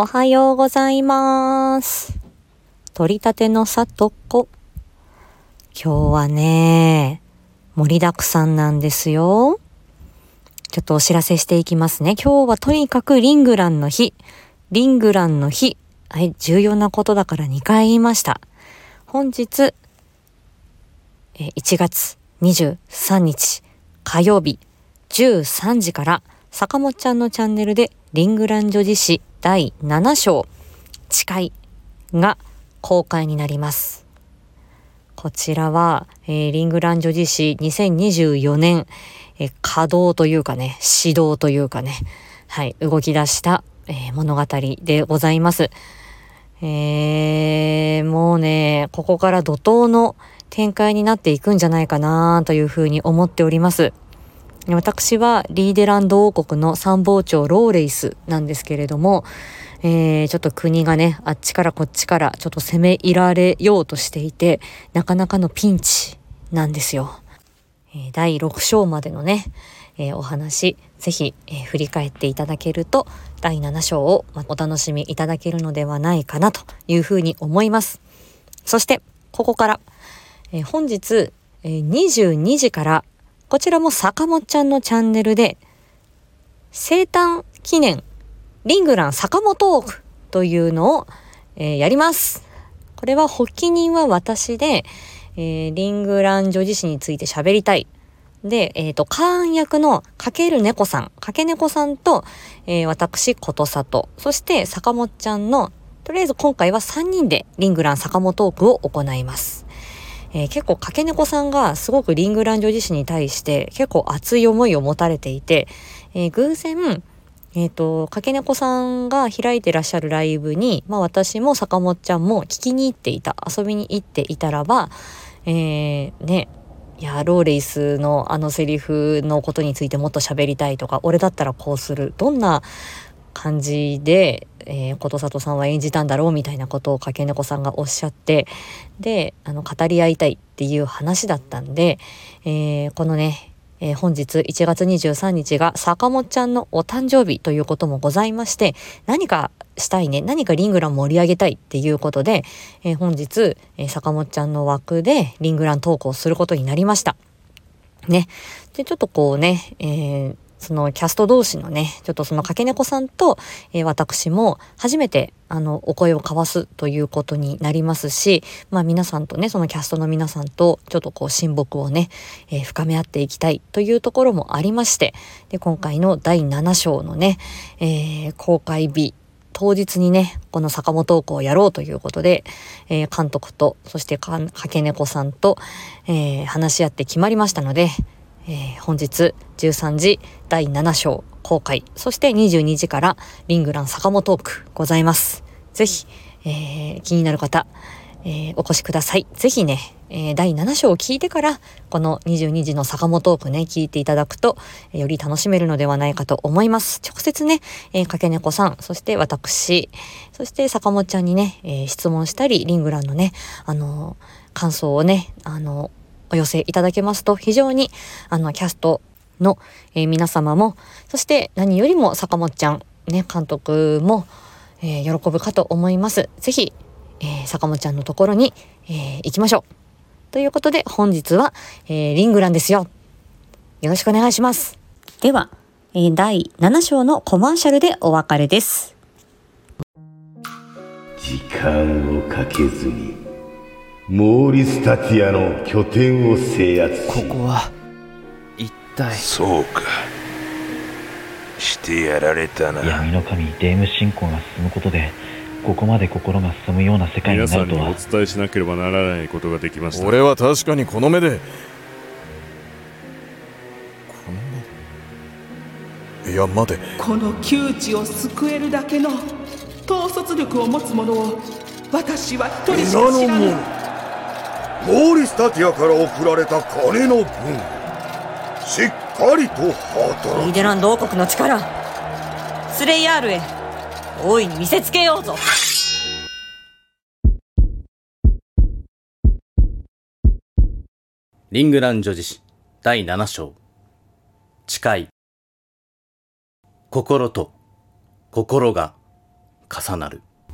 おはようございます。取りたてのさとこ。今日はね、盛りだくさんなんですよ。ちょっとお知らせしていきますね。今日はとにかくリングランの日。はい、重要なことだから2回言いました。本日、1月23日火曜日13時から、坂本ちゃんのチャンネルでリングラン女子誌第7章誓いが公開になります。こちらは、リングラン女子誌2024年、稼働というかね、始動というかね、はい、動き出した、物語でございます。もうね、ここから怒涛の展開になっていくんじゃないかなというふうに思っております。私はリーデランド王国の参謀長ローレイスなんですけれども、ちょっと国がね、あっちからこっちからちょっと攻め入られようとしていて、なかなかのピンチなんですよ。第6章までのね、お話、ぜひ、振り返っていただけると、第7章をお楽しみいただけるのではないかなというふうに思います。そして、ここから、本日、22時から、こちらも坂本ちゃんのチャンネルで、生誕記念リングラン坂本トークというのを、やります。これは発起人は私で、リングラン女子誌について喋りたい。で、カーン役のかける猫さん、かけ猫さんと、私ことさと、そして坂本ちゃんの、とりあえず今回は3人でリングラン坂本トークを行います。結構かけねこさんがすごくリングラン女子誌に対して結構熱い思いを持たれていて、偶然、かけねこさんが開いてらっしゃるライブに、私も坂本ちゃんも聞きに行っていた、遊びに行っていたらば、ね、いや、ローレイスのあのセリフのことについてもっと喋りたいとか、俺だったらこうする、どんな感じで、ことさとさんは演じたんだろうみたいなことをかけねこさんがおっしゃって、で、語り合いたいっていう話だったんで、このね、本日1月23日が坂本ちゃんのお誕生日ということもございまして、何かしたいね、何かリングラン盛り上げたいっていうことで、本日、坂本ちゃんの枠でリングラントークをすることになりましたね。で、ちょっとこうね、そのキャスト同士のね、ちょっとそのかけねこさんと、私も初めてお声を交わすということになりますし、皆さんとね、そのキャストの皆さんとちょっとこう親睦をね、深め合っていきたいというところもありまして、で、今回の第7章のね、公開日当日にね、この坂本トークをやろうということで、監督と、そしてかけねこさんと、話し合って決まりましたので、本日13時第7章公開、そして22時からリングラン坂本トークございます。ぜひ、気になる方、お越しください。ぜひね、第7章を聞いてからこの22時の坂本トークね、聞いていただくと、より楽しめるのではないかと思います。直接ね、かけねこさん、そして私、そして坂本ちゃんにね、質問したり、リングランのね、感想をね、お寄せいただけますと、非常にキャストの、皆様も、そして何よりも坂本ちゃんね、監督も、喜ぶかと思います。ぜひ、坂本ちゃんのところに、行きましょうということで、本日は、リングランですよ。よろしくお願いします。では、第7章のコマーシャルでお別れです。時間をかけずにモーリス・タティアの拠点を制圧し、ここは一体。そうか、してやられたな。闇の神デーム信仰が進むことで、ここまで心が進むような世界になるとは。皆さんにお伝えしなければならないことができました。俺は確かにこの目で、いや、待て、この窮地を救えるだけの統率力を持つ者を私は一人しか知らない。モーリスタティアから送られた金の分、しっかりと働く。リーデランド王国の力、スレイヤールへ大いに見せつけようぞ。リングラン女子誌第7章誓い。心と心が重なる